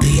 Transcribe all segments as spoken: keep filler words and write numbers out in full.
The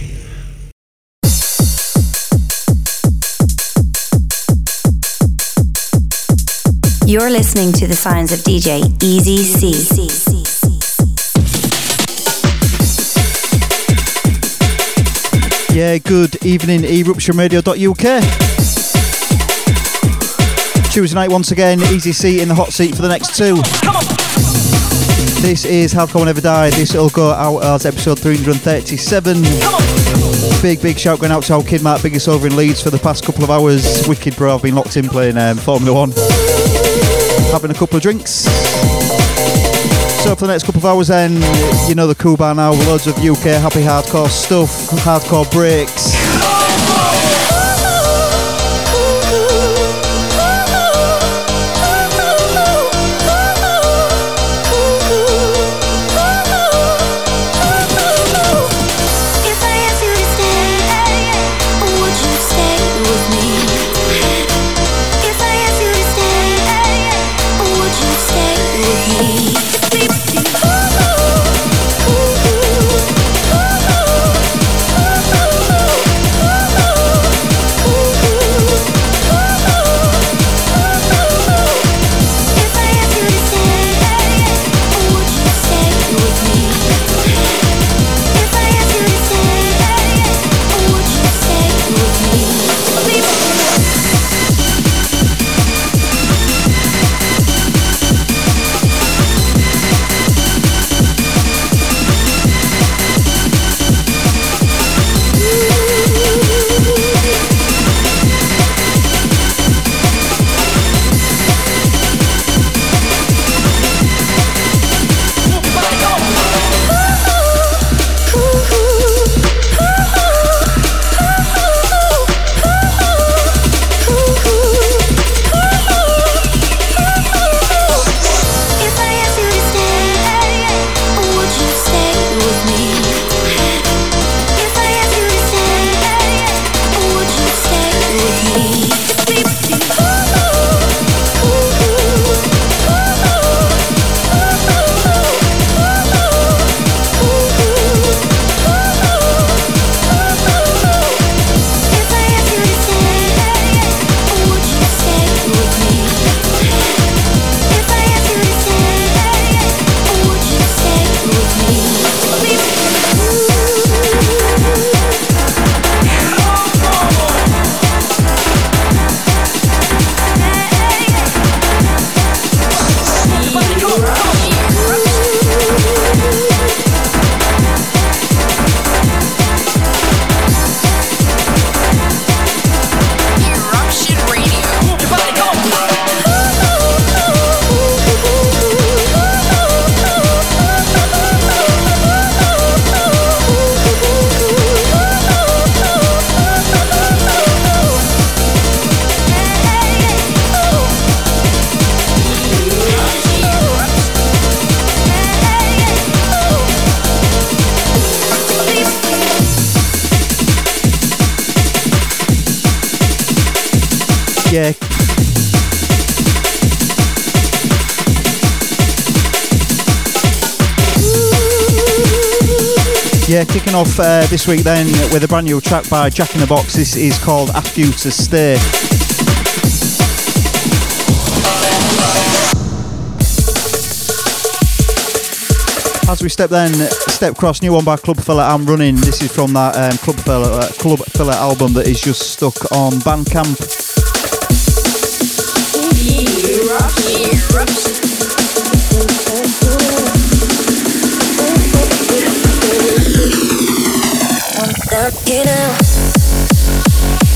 You're listening to the sounds of D J Easy C. Yeah, good evening, eruption radio dot U K. Tuesday night once again, Easy C in the hot seat for the next two. Come on. This is Hardcore Never Die. This will go out as episode three hundred thirty-seven. Come on. Big, big shout going out to our kid Mark, biggest over in Leeds for the past couple of hours. Wicked bro, I've been locked in playing um, Formula One. Having a couple of drinks. So for the next couple of hours then, you know the Ku Bar now, loads of U K happy hardcore stuff, hardcore breaks. Yeah, kicking off uh, this week then with a brand new track by Jack in the Box. This is called Ask You to Stay. As we step then, step cross, new one by Clubfella, I'm Running. This is from that um, Clubfella, uh, Clubfella album that is just stuck on Bandcamp.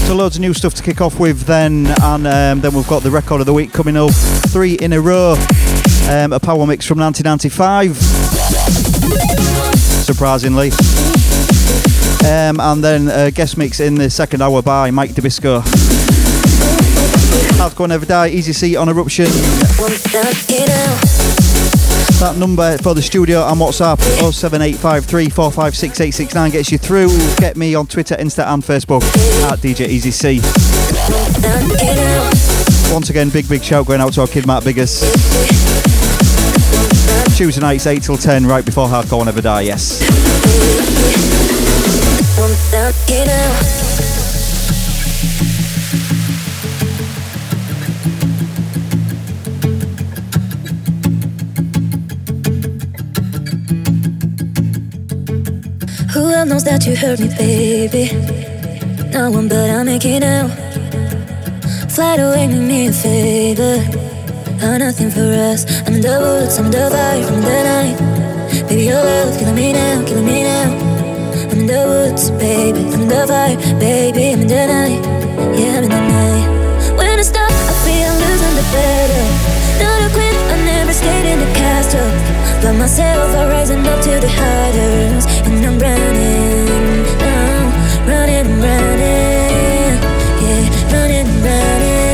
So loads of new stuff to kick off with then, and um, then we've got the record of the week coming up, three in a row, um, a power mix from nineteen ninety-five, surprisingly, um, and then a guest mix in the second hour by Mike DiBisco. Hardcore Never Die, Easy C on Eruption. That number for the studio and WhatsApp, oh seven eight five three, four five six, eight six nine, gets you through. Get me on Twitter, Insta and Facebook at D J Easy C. Once again, big, big shout going out to our kid Matt Biggers. Tuesday nights, eight till ten, right before Hardcore Never Die, yes. Who else knows that you hurt me, baby? No one, but I'll make it out. Fly away, make me a favor. Oh, nothing for us. I'm the bullets, I'm the fire from the night. Baby, your love, killing me now, killing me now. I'm in the woods, baby. I'm in the fire, baby. I'm in the night, yeah, I'm in the night. When I stop, I feel I'm losing the battle. Not a quit, I never stayed in the castle. By myself, I'm rising up to the heights, and I'm running, oh, running, running, yeah, running, running, running,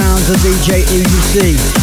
sounds of D J Easy C.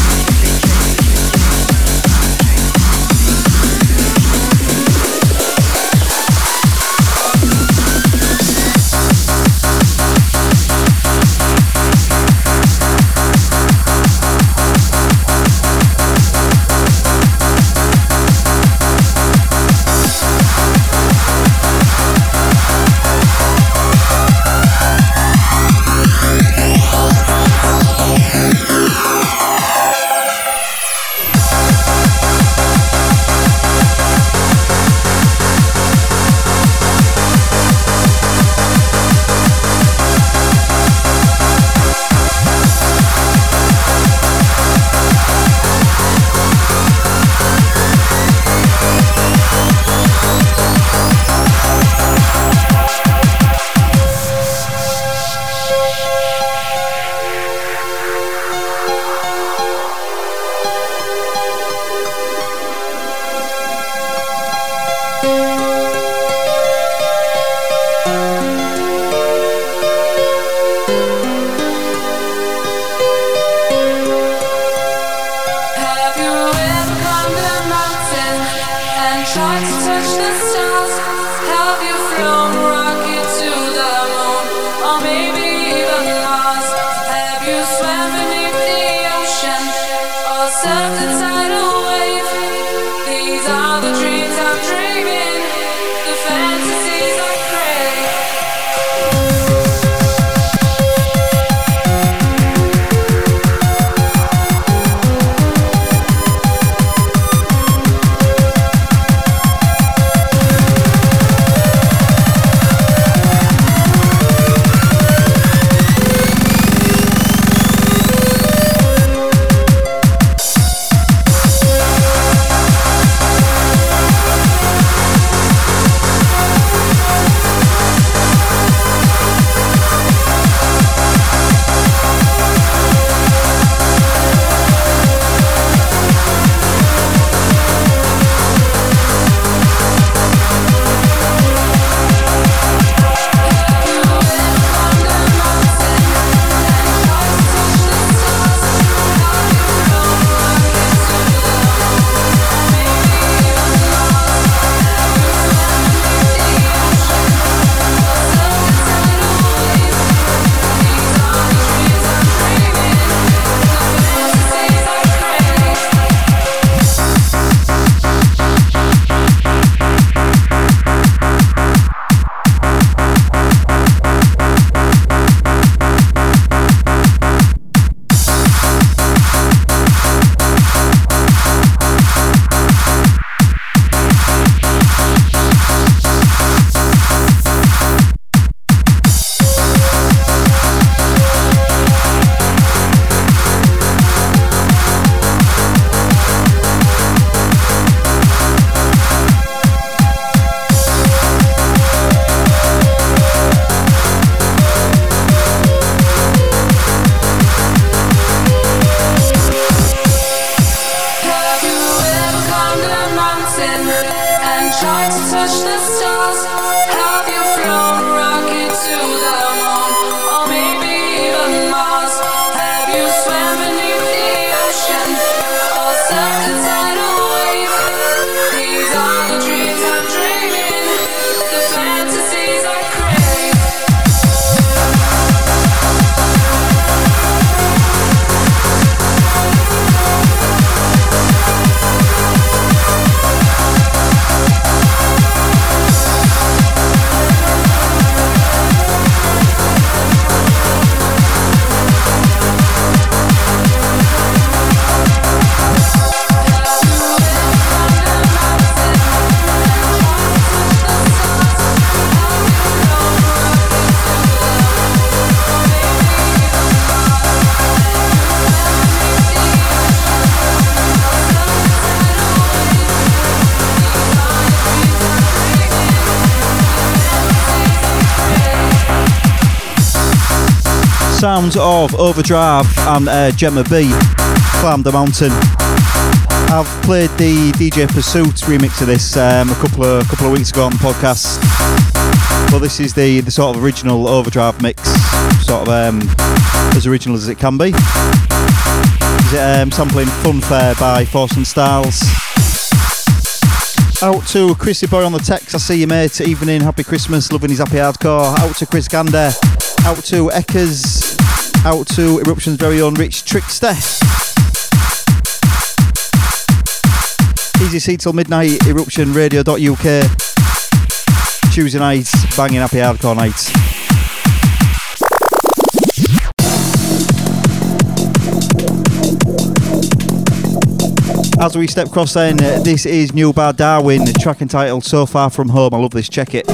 Sounds of Overdrive and uh, Gemma B, Climb the Mountain. I've played the D J Pursuit remix of this um, a couple of couple of weeks ago on the podcast. Well, this is the, the sort of original Overdrive mix. sort of um, as original as it can be. Is it, um, sampling Funfair by Force and Styles. Out to Chrissy Boy on the text. I see you, mate. Evening, happy Christmas, loving his happy hardcore. Out to Chris Gander. Out to Eckers. Out to Eruption's very own Rich Trickster. Easy C till midnight, eruption radio dot U K. Tuesday nights, banging happy hardcore nights. As we step across then, this is New Bar Darwin, the track entitled So Far From Home. I love this, check it.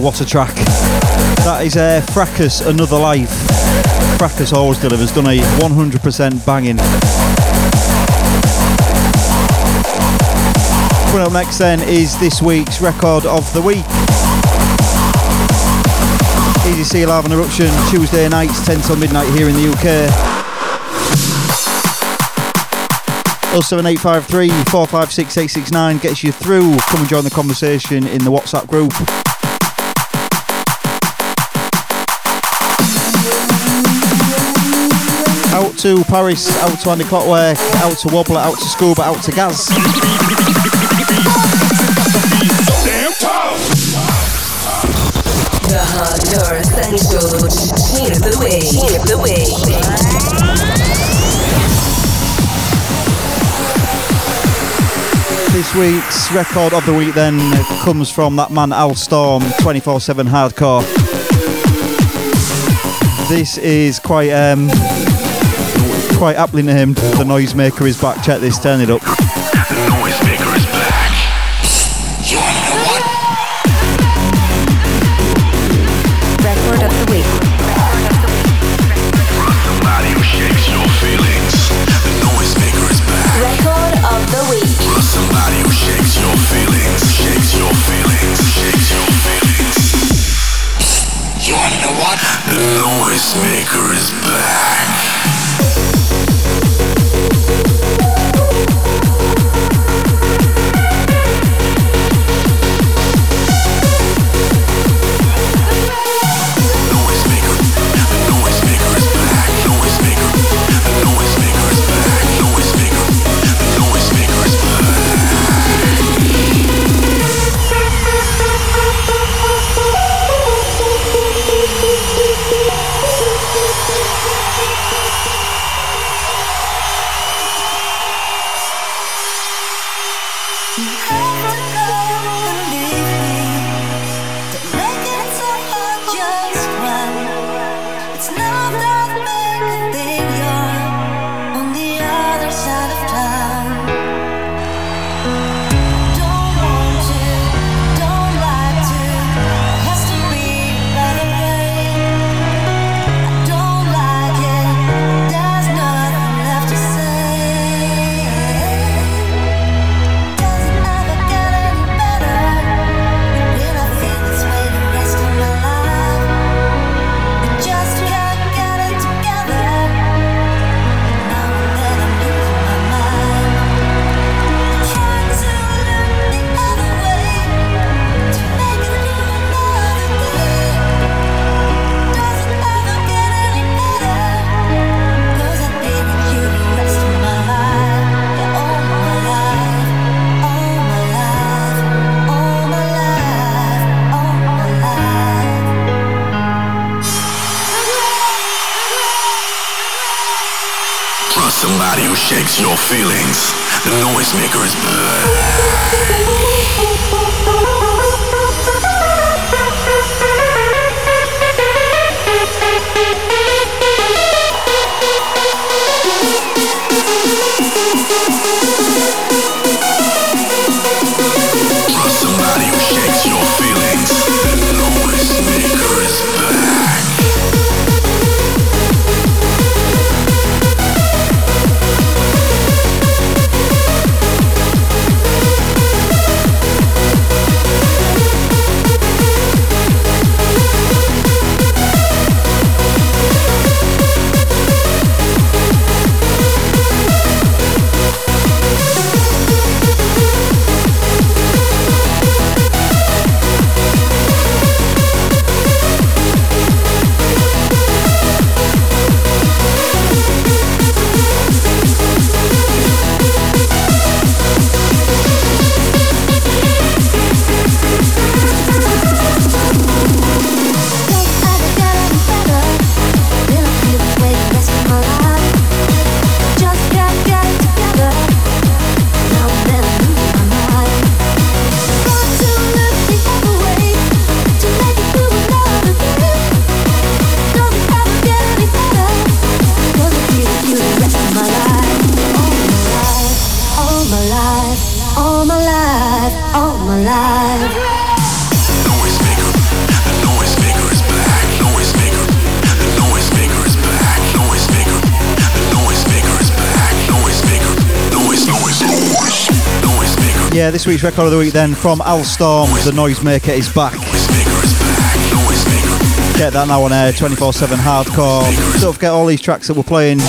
What a track. That is uh, Fractus, Another Life. Fractus always delivers, doesn't he? one hundred percent banging. Coming up next then is this week's record of the week. Easy C live on Eruption, Tuesday nights, ten till midnight here in the U K. oh seven eight five three, four five six, eight six nine gets you through. Come and join the conversation in the WhatsApp group. Out to Paris, out to Andy Clockwork, out to Wobbler, out to Scuba, out to Gaz. The Hardcore Essential Tune of the Week. Tune of the Week. This week's record of the week then comes from that man Al Storm, twenty-four seven Hardcore. This is quite um. quite aptly named The Noisemaker is Back. Check this, turn it up. The Noisemaker is back. Record of the week. Somebody shakes your feelings. The Noisemaker is back. Record of the week. Somebody who shakes your feelings, shakes your feelings, shakes your feelings. You wanna know what? The Noisemaker is back. Your feelings, the Noisemaker is back. Trust somebody who shakes your feelings, the Noisemaker is back. Yeah, this week's record of the week then from Al Storm, The Noisemaker is back. Get that now on air, twenty-four seven Hardcore. Don't forget all these tracks that we're playing.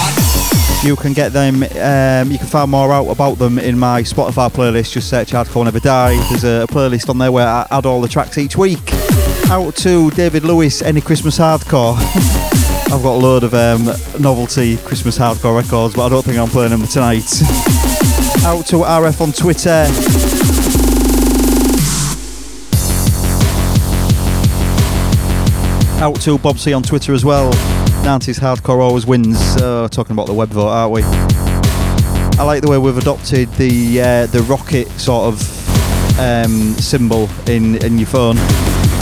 You can get them, um, you can find more out about them in my Spotify playlist. Just search Hardcore Never Die. There's a playlist on there where I add all the tracks each week. Out to David Lewis, Any Christmas Hardcore. I've got a load of um, novelty Christmas Hardcore records, but I don't think I'm playing them tonight. Out to R F on Twitter. Out to Bob C on Twitter as well. nineties Hardcore always wins. Uh, talking about the web vote, aren't we? I like the way we've adopted the uh, the rocket sort of um, symbol in, in your phone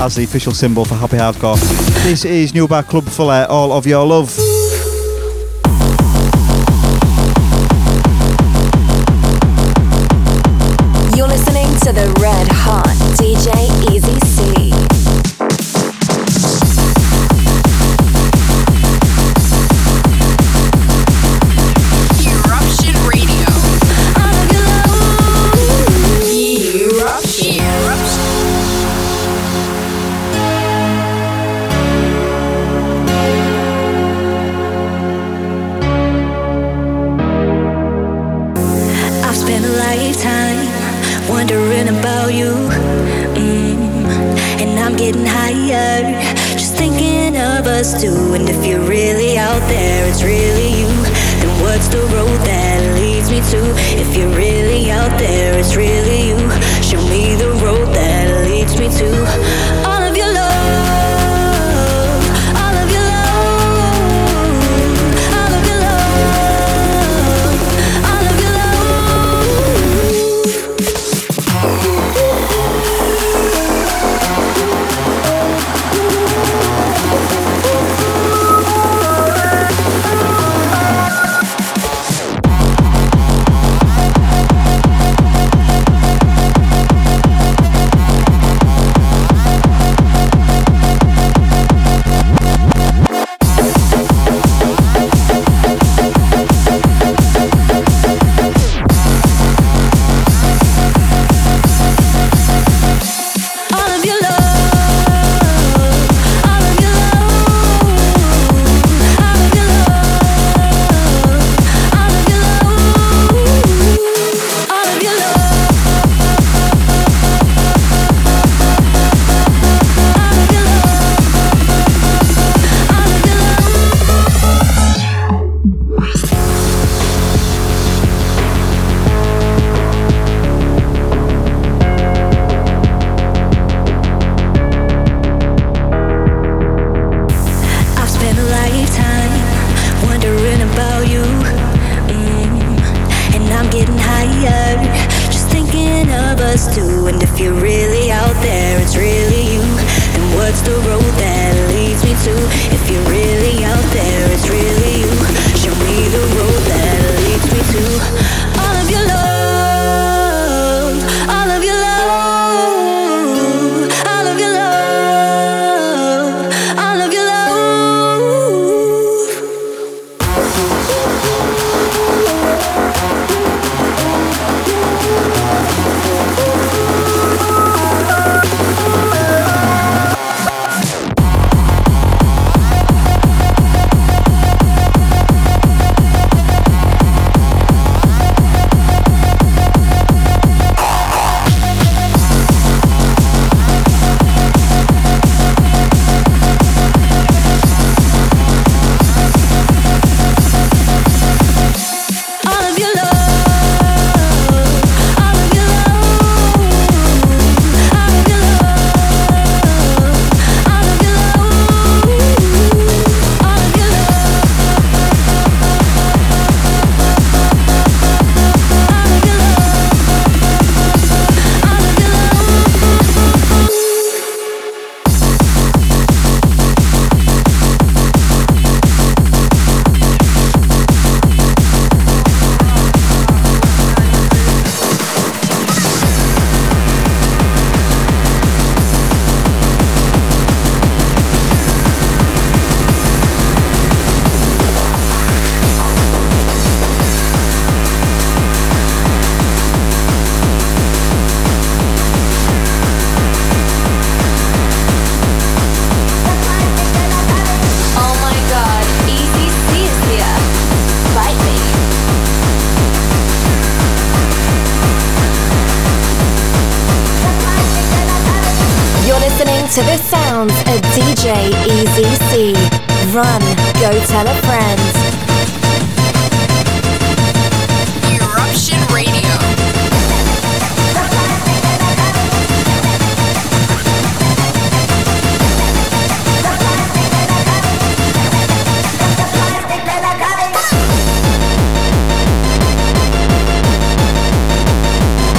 as the official symbol for Happy Hardcore. This is New Bar Clubfella, All of Your Love. lifetime wondering about you, mm. and I'm getting higher just thinking of us two. And if you're really out there, it's really you, then what's the road that leads me to? If you're really out there, it's really you, show me the road that leads me to all of your love. To the sounds of D J Easy C. Run, go tell a friend. Eruption Radio.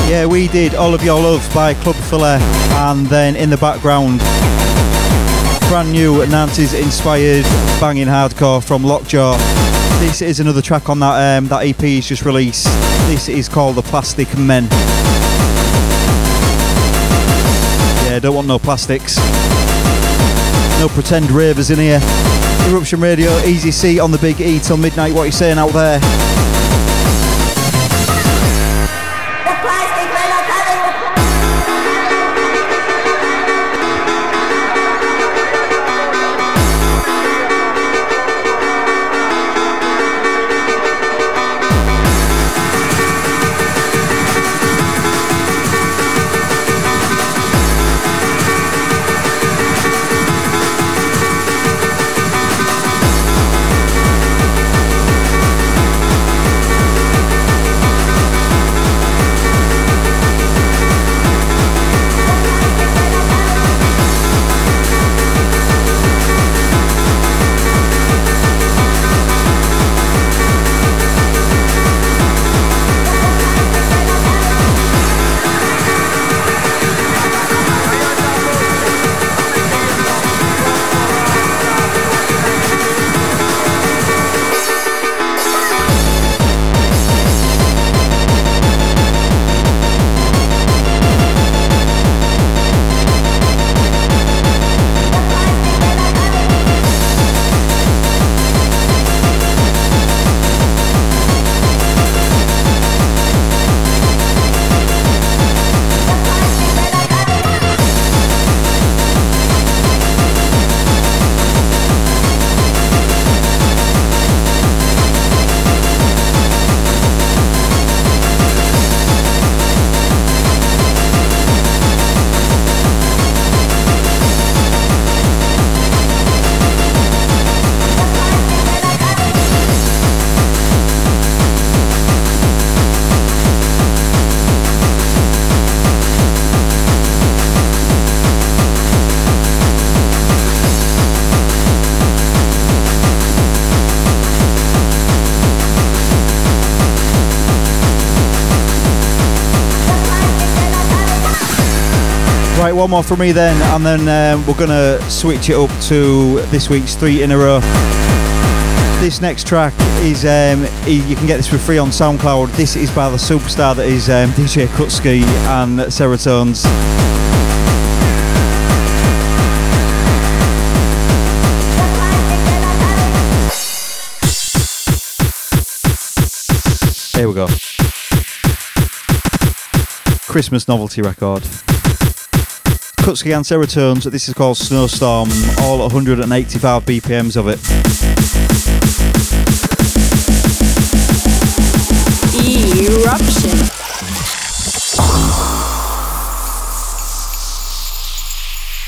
Yeah, we did All of Your Love by Clubfella. And then in the background, brand new Nantes inspired banging hardcore from Lockjaw. This is another track on that um, that E P he's just released. This is called The Plastic Men. Yeah, don't want no plastics. No pretend ravers in here. Eruption Radio, Easy C on the Big E till midnight. What are you saying out there? Right, one more from me then, and then um, we're going to switch it up to this week's three in a row. This next track is, um, you can get this for free on SoundCloud. This is by the superstar that is um, D J Kutski and Seratones. Here we go. Christmas novelty record. Kutski and Seratones, this is called Snowstorm, all one hundred eighty-five B P Ms of it. Eruption.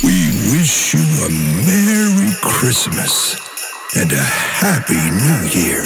We wish you a Merry Christmas and a Happy New Year.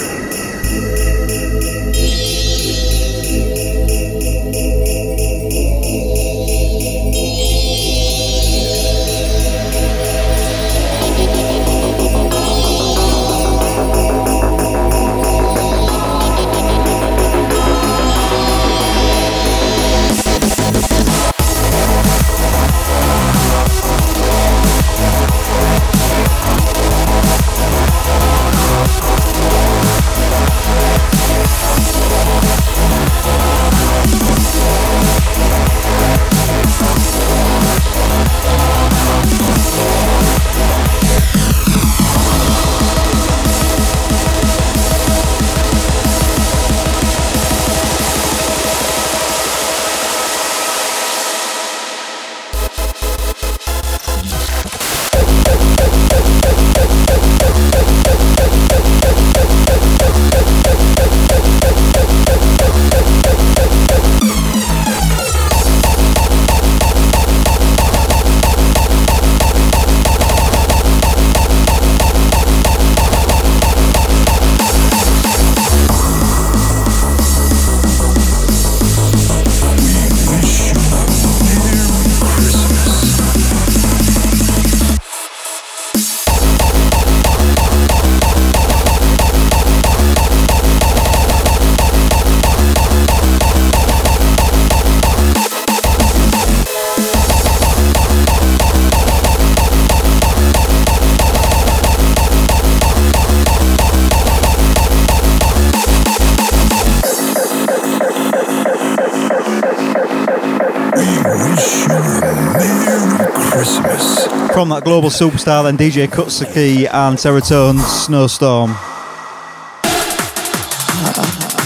From that global superstar, then D J Kutski and Seratones, Snowstorm.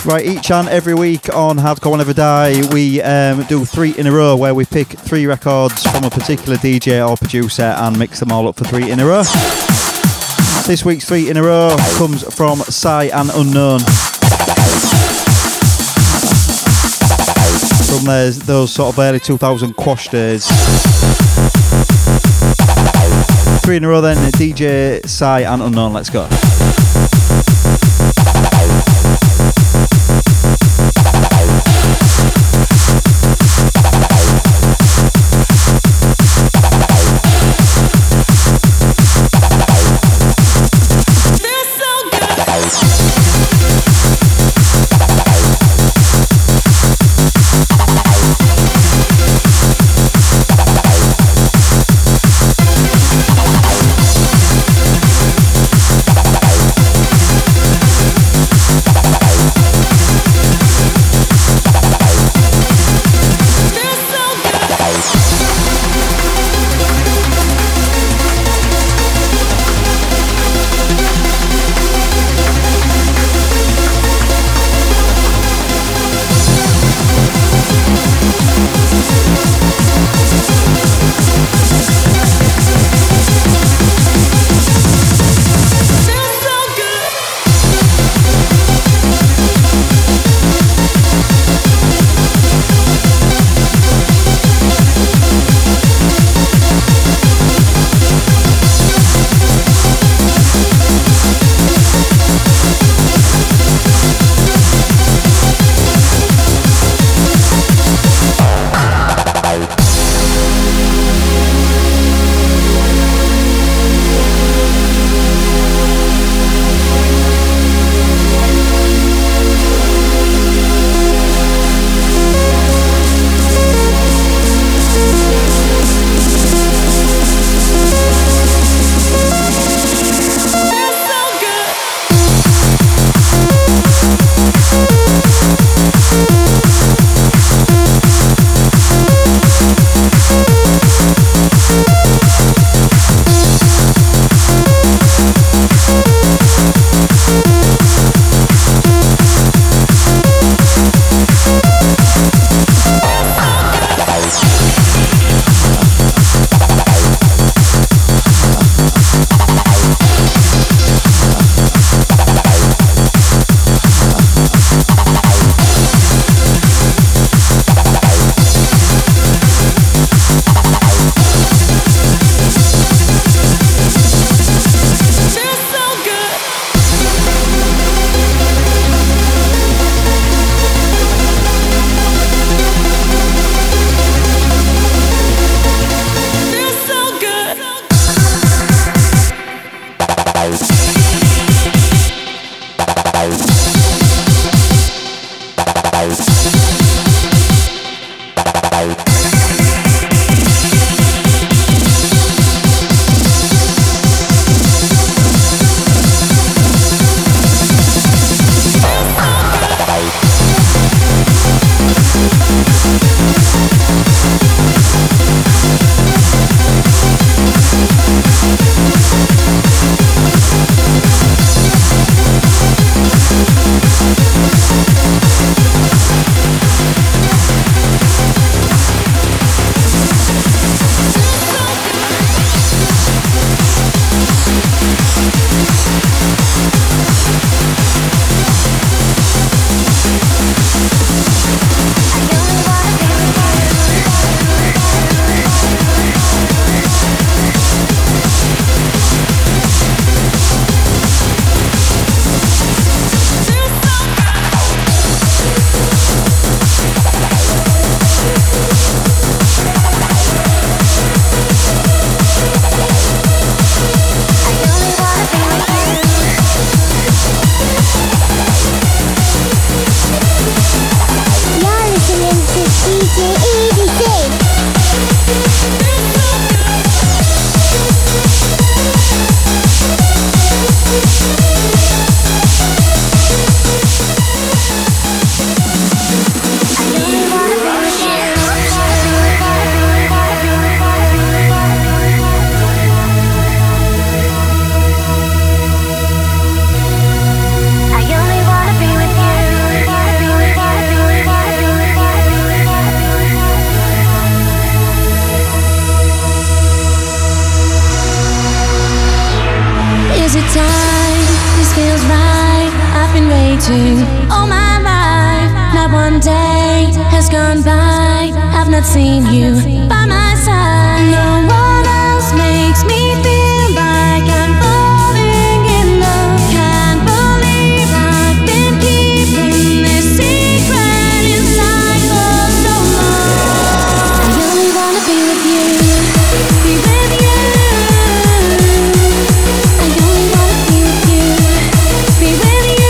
Right, each and every week on Hardcore Never Die, we um, do three in a row where we pick three records from a particular D J or producer and mix them all up for three in a row. This week's three in a row comes from Sy and Unknown. From those, those sort of early two thousand Quash days. Three in a row then, D J, Sy and Unknown, let's go. waiting all my life. Not one day has gone by, I've not seen you by my side. No one else makes me feel like I'm falling in love. Can't believe I've been keeping this secret inside for so long. I only wanna be with you, be with you. I only wanna be with you, be with you.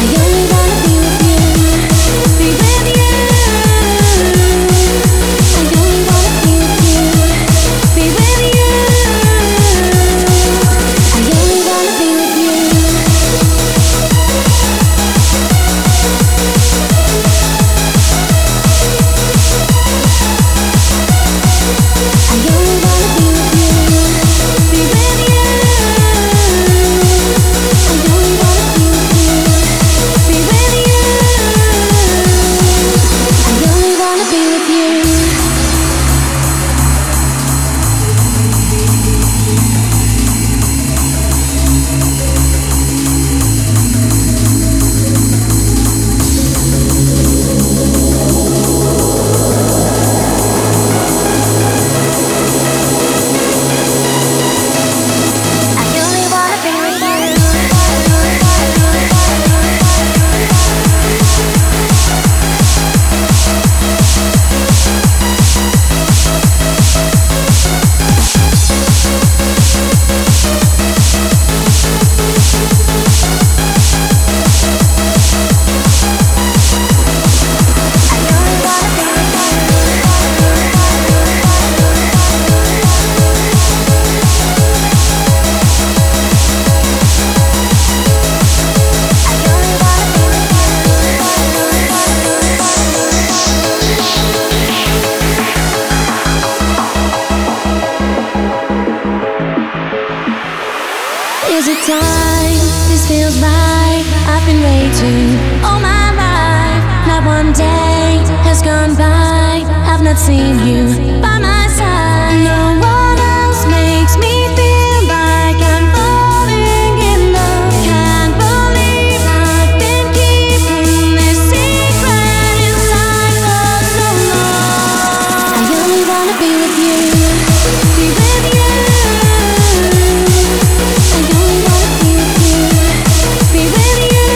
I only wanna be with you, be with you. I only wanna be with you, be with you. I only wanna be with you. I only wanna be with you, be with you. I only wanna be with you, be with you. I only wanna be with you. I only wanna be with you. Is it time? This feels right. I've been waiting all my life. Not one day has gone by, I've not seen you by my side. No one else makes me feel like I'm falling in love. Can't believe I've been keeping this secret inside for so long. I only wanna be with you, be with you. I only wanna be with you, be with you.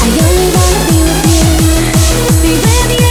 I only wanna be with you, be with you.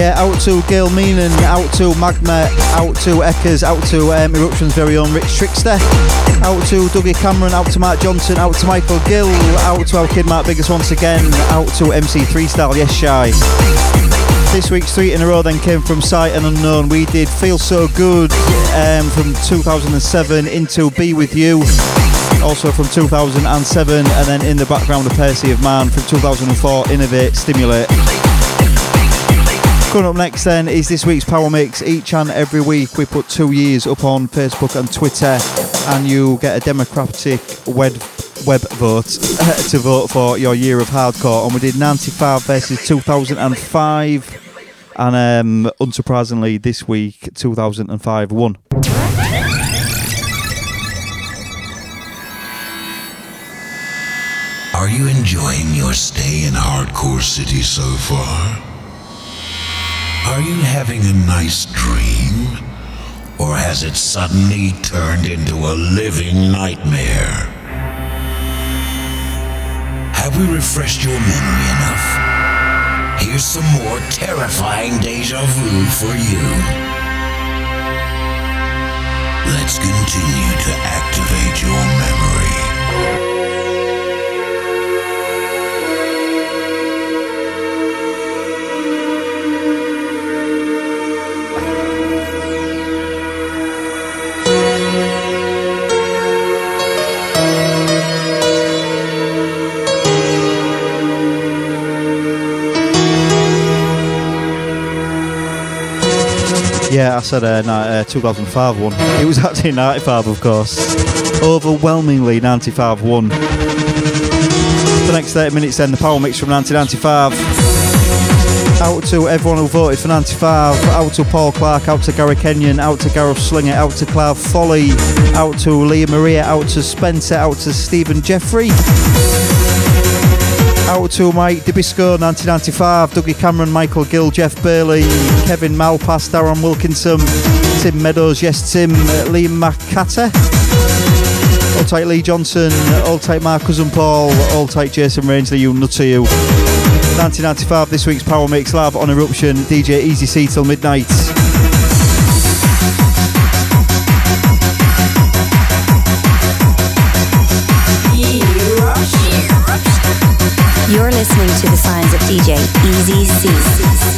Yeah, out to Gail Meenan, out to Magma, out to Eckers, out to um, Eruption's very own Rich Trickster, out to Dougie Cameron, out to Mark Johnson, out to Michael Gill, out to our kid Mark Biggers once again, out to M C three Style, yes Shy. This week's three in a row then came from Sy and Unknown. We did Feel So Good um, from two thousand seven, Into Be With You, also from two thousand seven, and then in the background a Percy of Man from two thousand four, Innovate, Stimulate. Coming up next then is this week's Power Mix. Each and every week we put two years up on Facebook and Twitter, and you get a democratic web, web vote to vote for your year of hardcore. And we did ninety-five versus two thousand five, and um, unsurprisingly this week two thousand five won. Are you enjoying your stay in Hardcore City so far? Are you having a nice dream? Or has it suddenly turned into a living nightmare? Have we refreshed your memory enough? Here's some more terrifying deja vu for you. Let's continue to activate your memory. Yeah, I said uh, uh, two thousand five won. It was actually ninety-five, of course. Overwhelmingly, ninety-five won. The next thirty minutes then, the Power Mix from nineteen ninety-five. Out to everyone who voted for ninety-five. Out to Paul Clark, out to Gary Kenyon, out to Gareth Slinger, out to Clive Folly, out to Leah Maria, out to Spencer, out to Stephen Jeffrey. Out to Mike DiBisco, nineteen ninety-five, Dougie Cameron, Michael Gill, Jeff Burley, Kevin Malpass, Darren Wilkinson, Tim Meadows, Yes Tim, uh, Liam Macata, All Tight Lee Johnson, All Tight Mark Cousin Paul, All Tight Jason Rangeley, you nutter you. nineteen ninety-five, this week's Power Mix live on Eruption, D J Easy C till midnight. You're listening to the signs of D J Easy C.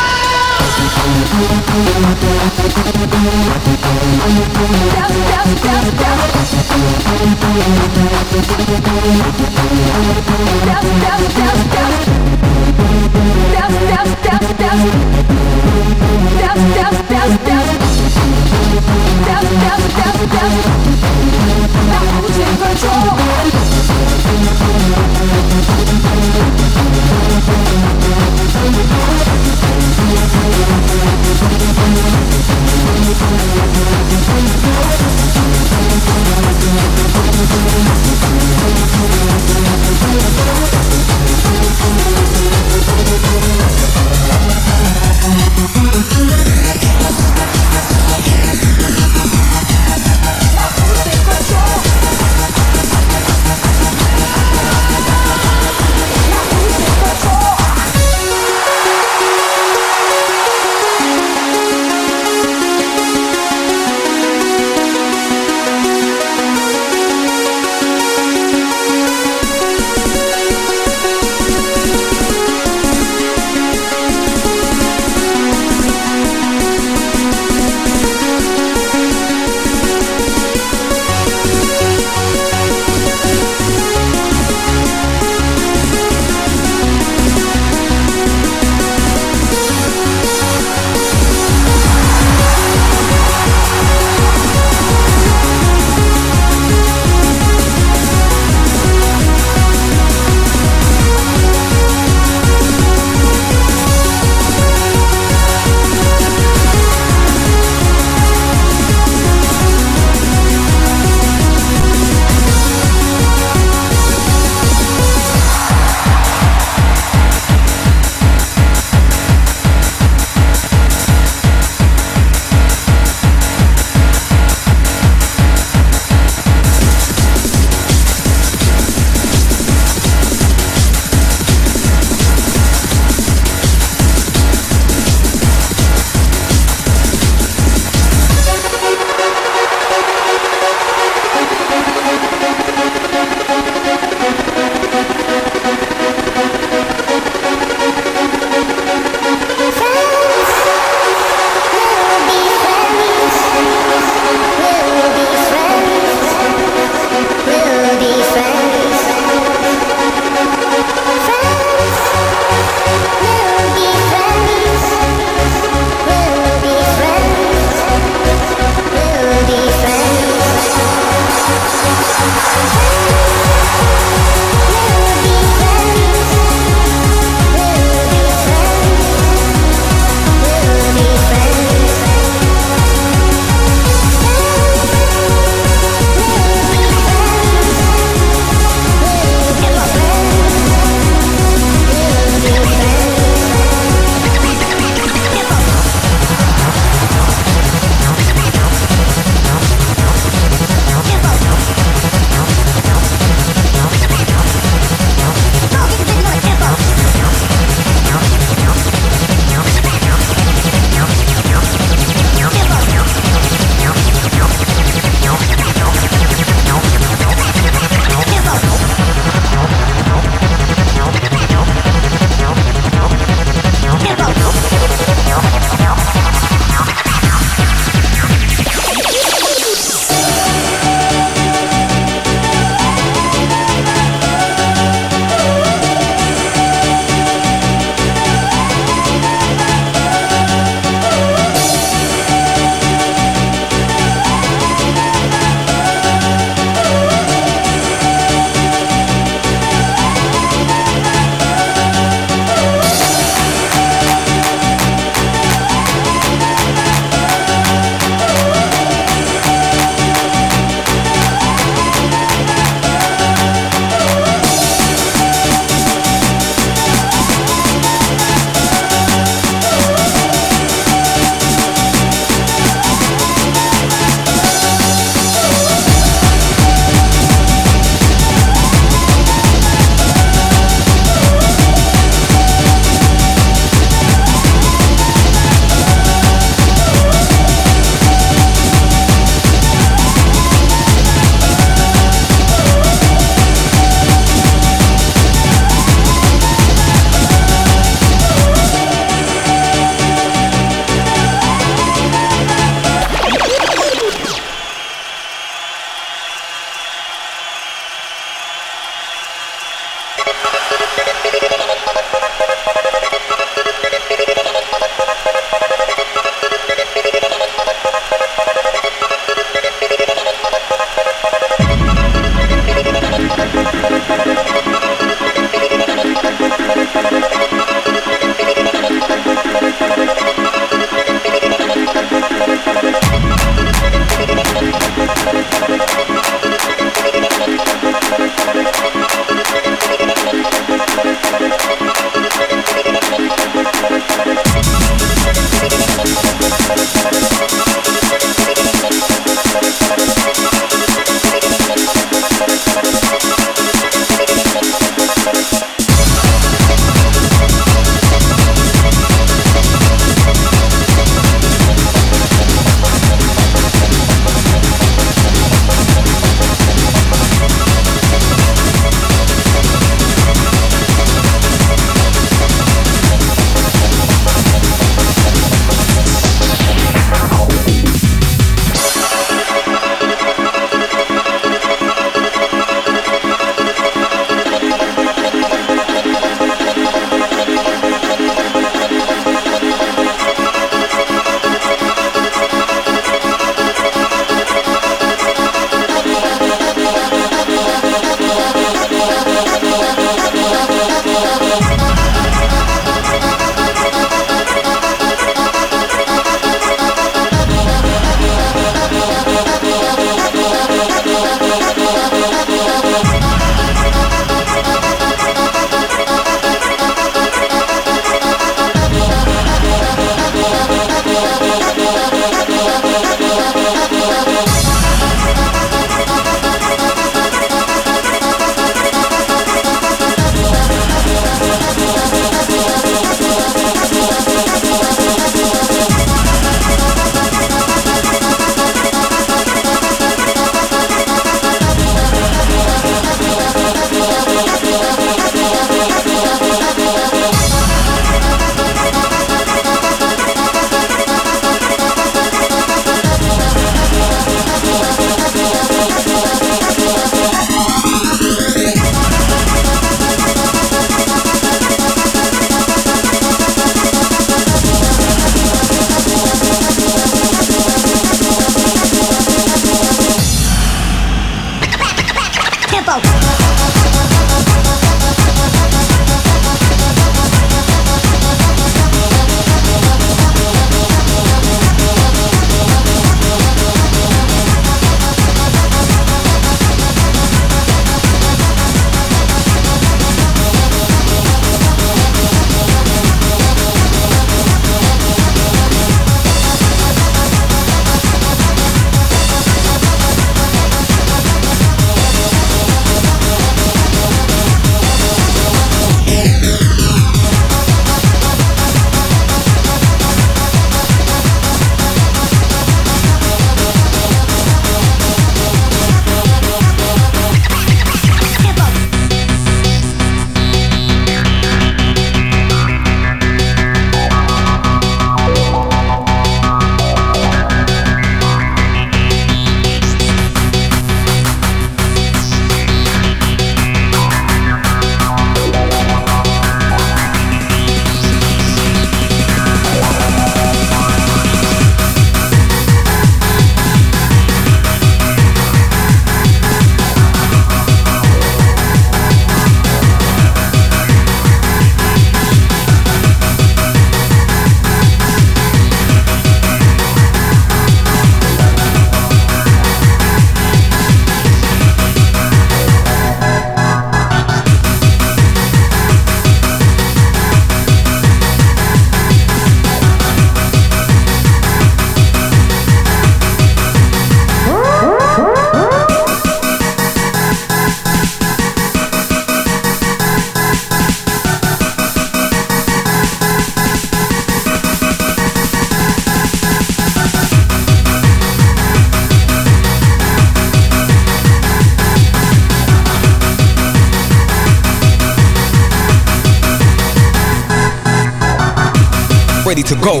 ready to go,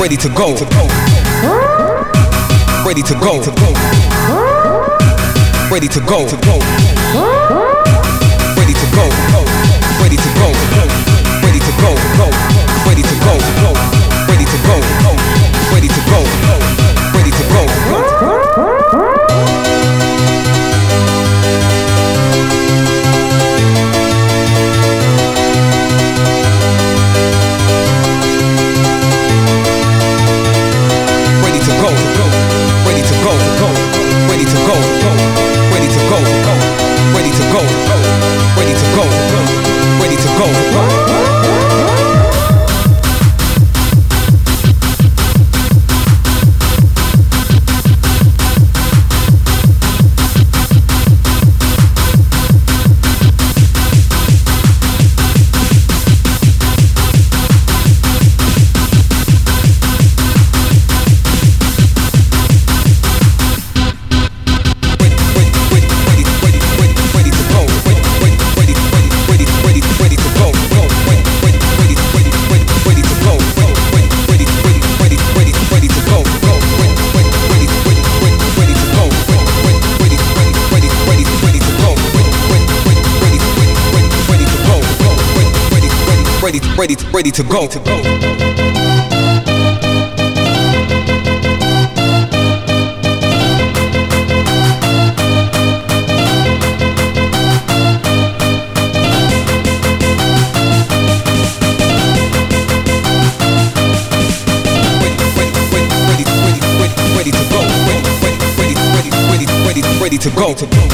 ready to go, ready to go, ready to go, ready to go, ready to go, ready to go, ready to go, ready to go, ready to go, ready to go, ready to go, ready to go, ready to go, ready to go, ready to go, ready to go, ready to go. Ready to, ready to go, to go. Ready to go, to go.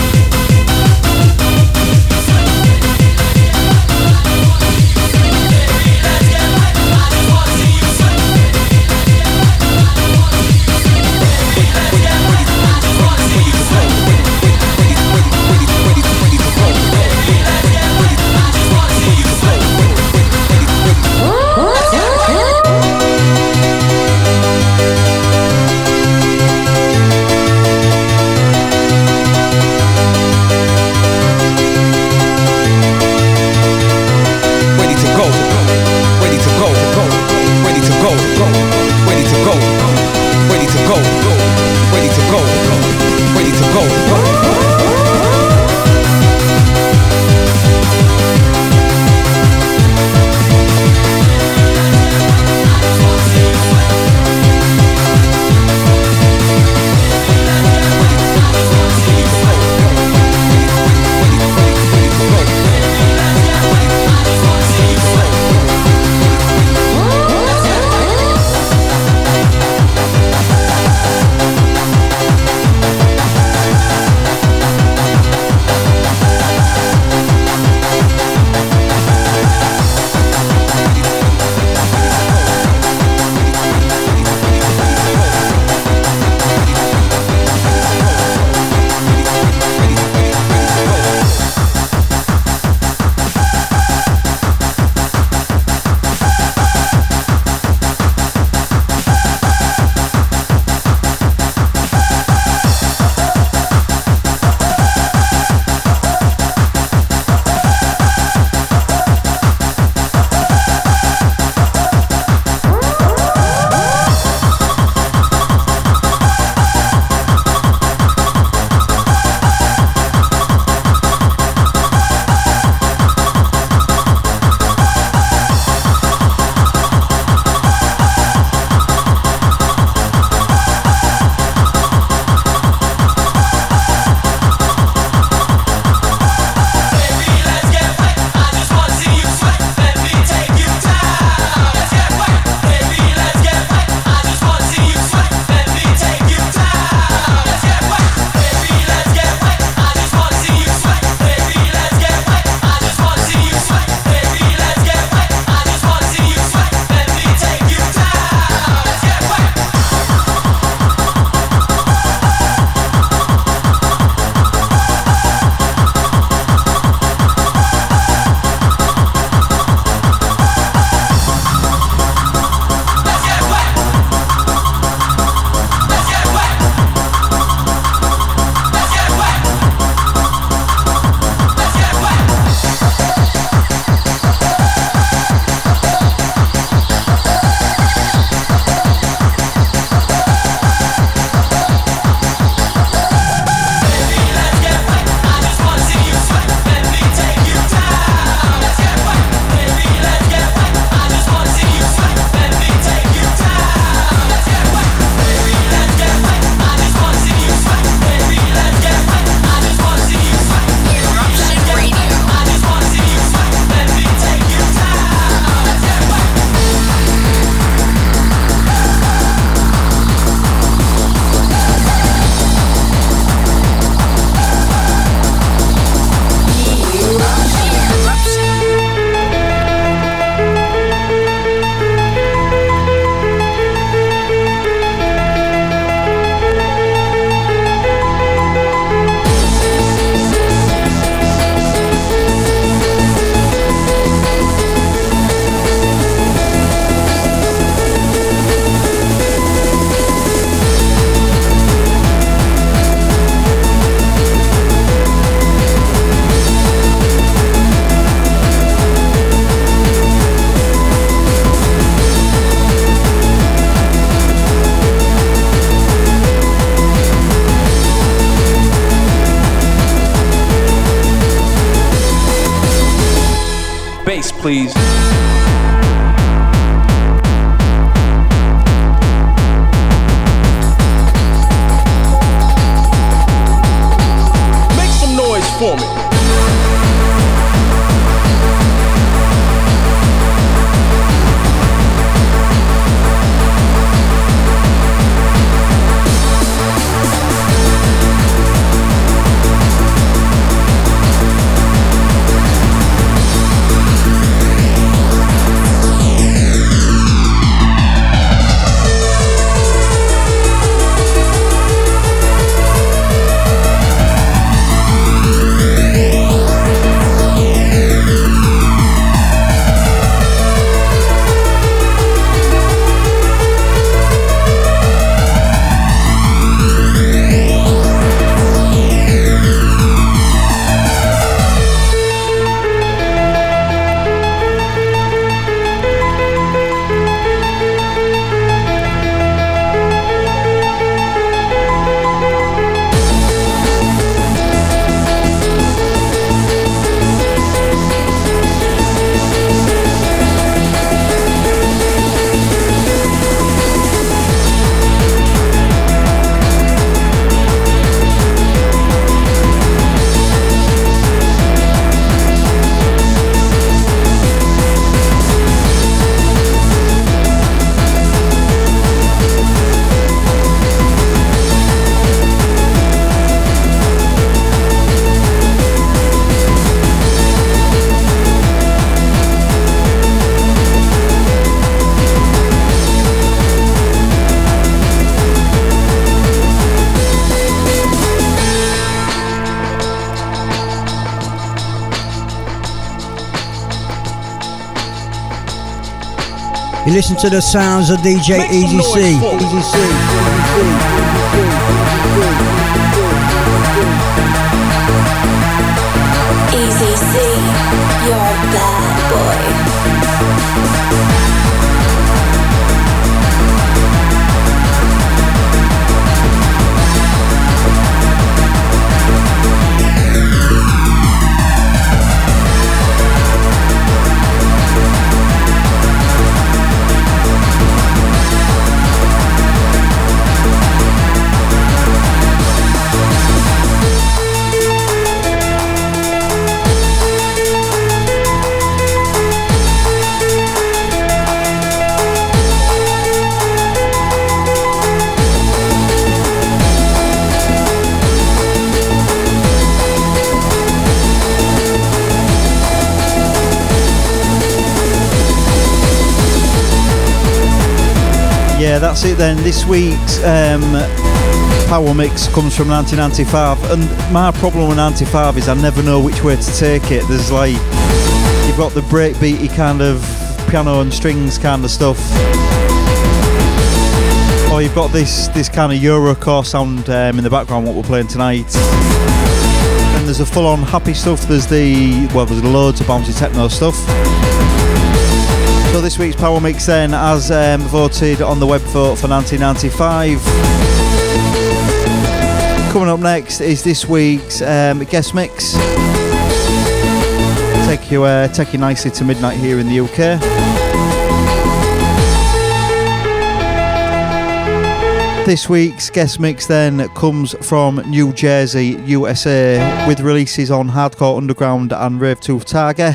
please. Make some noise for me. You listen to the sounds of D J Easy C. Easy C. Yeah, that's it then. This week's um, power mix comes from nineteen ninety-five, and my problem with ninety-five is I never know which way to take it. There's like, you've got the breakbeaty kind of piano and strings kind of stuff, or you've got this this kind of Eurocore sound um, in the background, what we're playing tonight. And there's the full-on happy stuff, there's the, well, there's loads of bouncy techno stuff. So this week's power mix then, as um, voted on the web vote for nineteen ninety-five. Coming up next is this week's um, guest mix. Take you, uh, take you nicely to midnight here in the U K. This week's guest mix then comes from New Jersey, U S A, with releases on Hardcore Underground and Rave Tooth Tiger.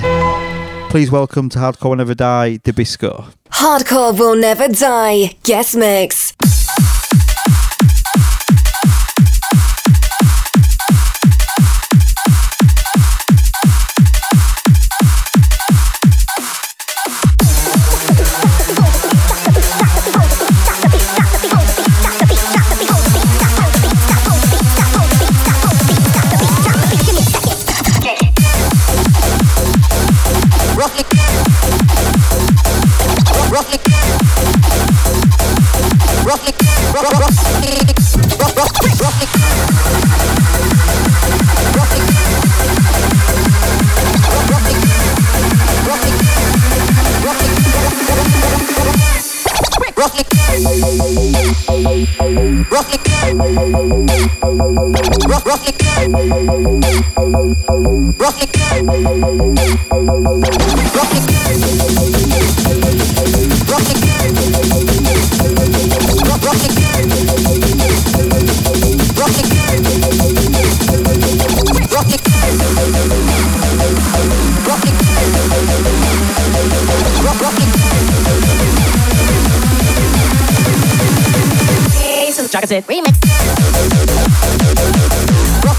Please welcome to Hardcore Never Die, DiBisco. Hardcore will never die. Guest mix. Roughly, Jack is it. Remix. Rock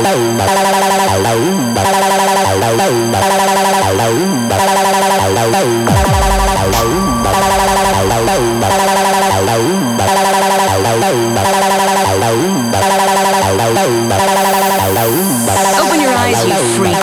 Open your eyes, you freak.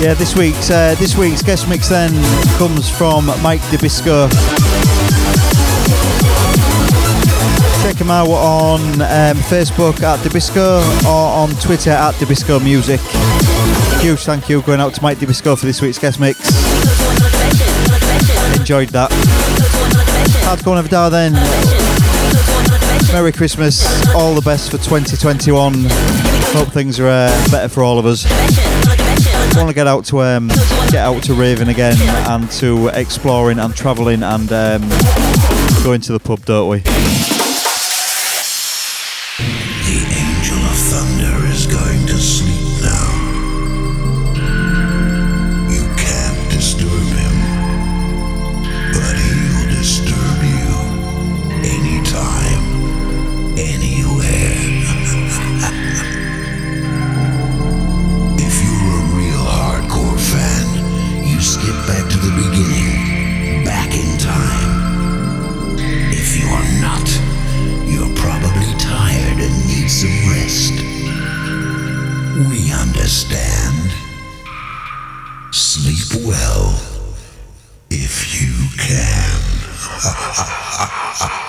Yeah, this week's uh, this week's guest mix then comes from Mike DiBisco. Check him out on um, Facebook at DiBisco or on Twitter at DiBisco Music. Huge thank you going out to Mike DiBisco for this week's guest mix. Enjoyed that. Hardcore Never Die then. Merry Christmas. All the best for twenty twenty-one. Hope things are uh, better for all of us. Want to get out to um, get out to raving again and to exploring and travelling and um, going to the pub, don't we? The Angel of Thunder is going to sleep now. You can't disturb him, but he'll disturb you anytime, anywhere. Skip back to the beginning, back in time. If you are not, you're probably tired and need some rest. We understand. Sleep well, if you can.